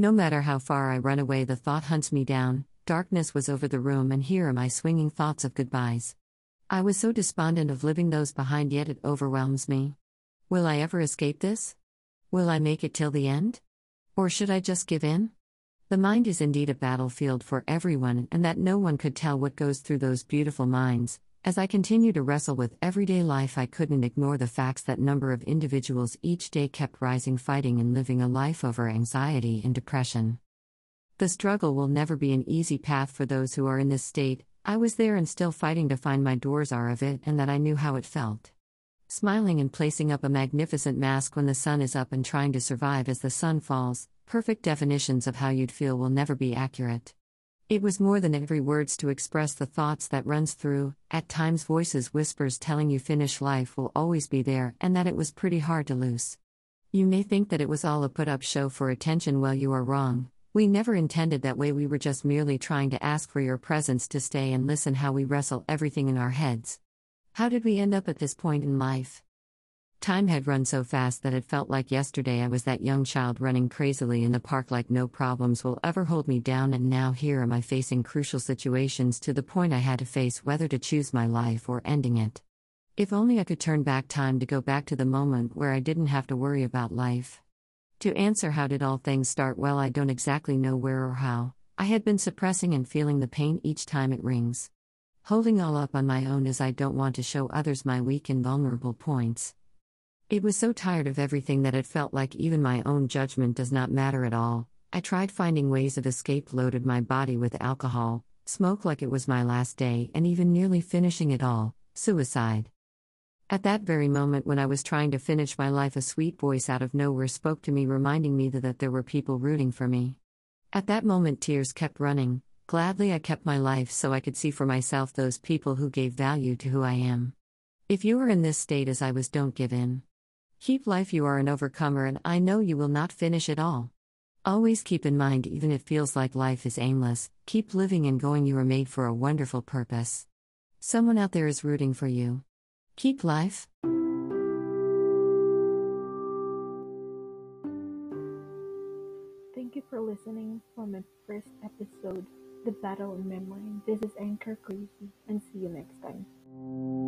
No matter how far I run away, the thought hunts me down. Darkness was over the room, and here am I swinging thoughts of goodbyes. I was so despondent of leaving those behind, yet it overwhelms me. Will I ever escape this? Will I make it till the end? Or should I just give in? The mind is indeed a battlefield for everyone, and that no one could tell what goes through those beautiful minds. As I continue to wrestle with everyday life, I couldn't ignore the facts that number of individuals each day kept rising, fighting and living a life over anxiety and depression. The struggle will never be an easy path for those who are in this state. I was there and still fighting to find my doors are of it, and that I knew how it felt. Smiling and placing up a magnificent mask when the sun is up and trying to survive as the sun falls, perfect definitions of how you'd feel will never be accurate. It was more than every words to express the thoughts that runs through, at times voices, whispers telling you finish life will always be there and that it was pretty hard to lose. You may think that it was all a put-up show for attention. Well, you are wrong. We never intended that way. We were just merely trying to ask for your presence to stay and listen how we wrestle everything in our heads. How did we end up at this point in life? Time had run so fast that it felt like yesterday I was that young child running crazily in the park like no problems will ever hold me down, and now here am I facing crucial situations to the point I had to face whether to choose my life or ending it. If only I could turn back time to go back to the moment where I didn't have to worry about life. To answer how did all things start, well, I don't exactly know where or how. I had been suppressing and feeling the pain each time it rings. Holding all up on my own as I don't want to show others my weak and vulnerable points. It was so tired of everything that it felt like even my own judgment does not matter at all. I tried finding ways of escape, loaded my body with alcohol, smoked like it was my last day, and even nearly finishing it all, suicide. At that very moment when I was trying to finish my life, a sweet voice out of nowhere spoke to me, reminding me that there were people rooting for me. At that moment tears kept running. Gladly I kept my life so I could see for myself those people who gave value to who I am. If you are in this state as I was, don't give in. Keep life, you are an overcomer, and I know you will not finish it all. Always keep in mind, even if it feels like life is aimless, keep living and going. You are made for a wonderful purpose. Someone out there is rooting for you. Keep life. Thank you for listening for my first episode, The Battle in My Mind. This is Anchor Crazy, and see you next time.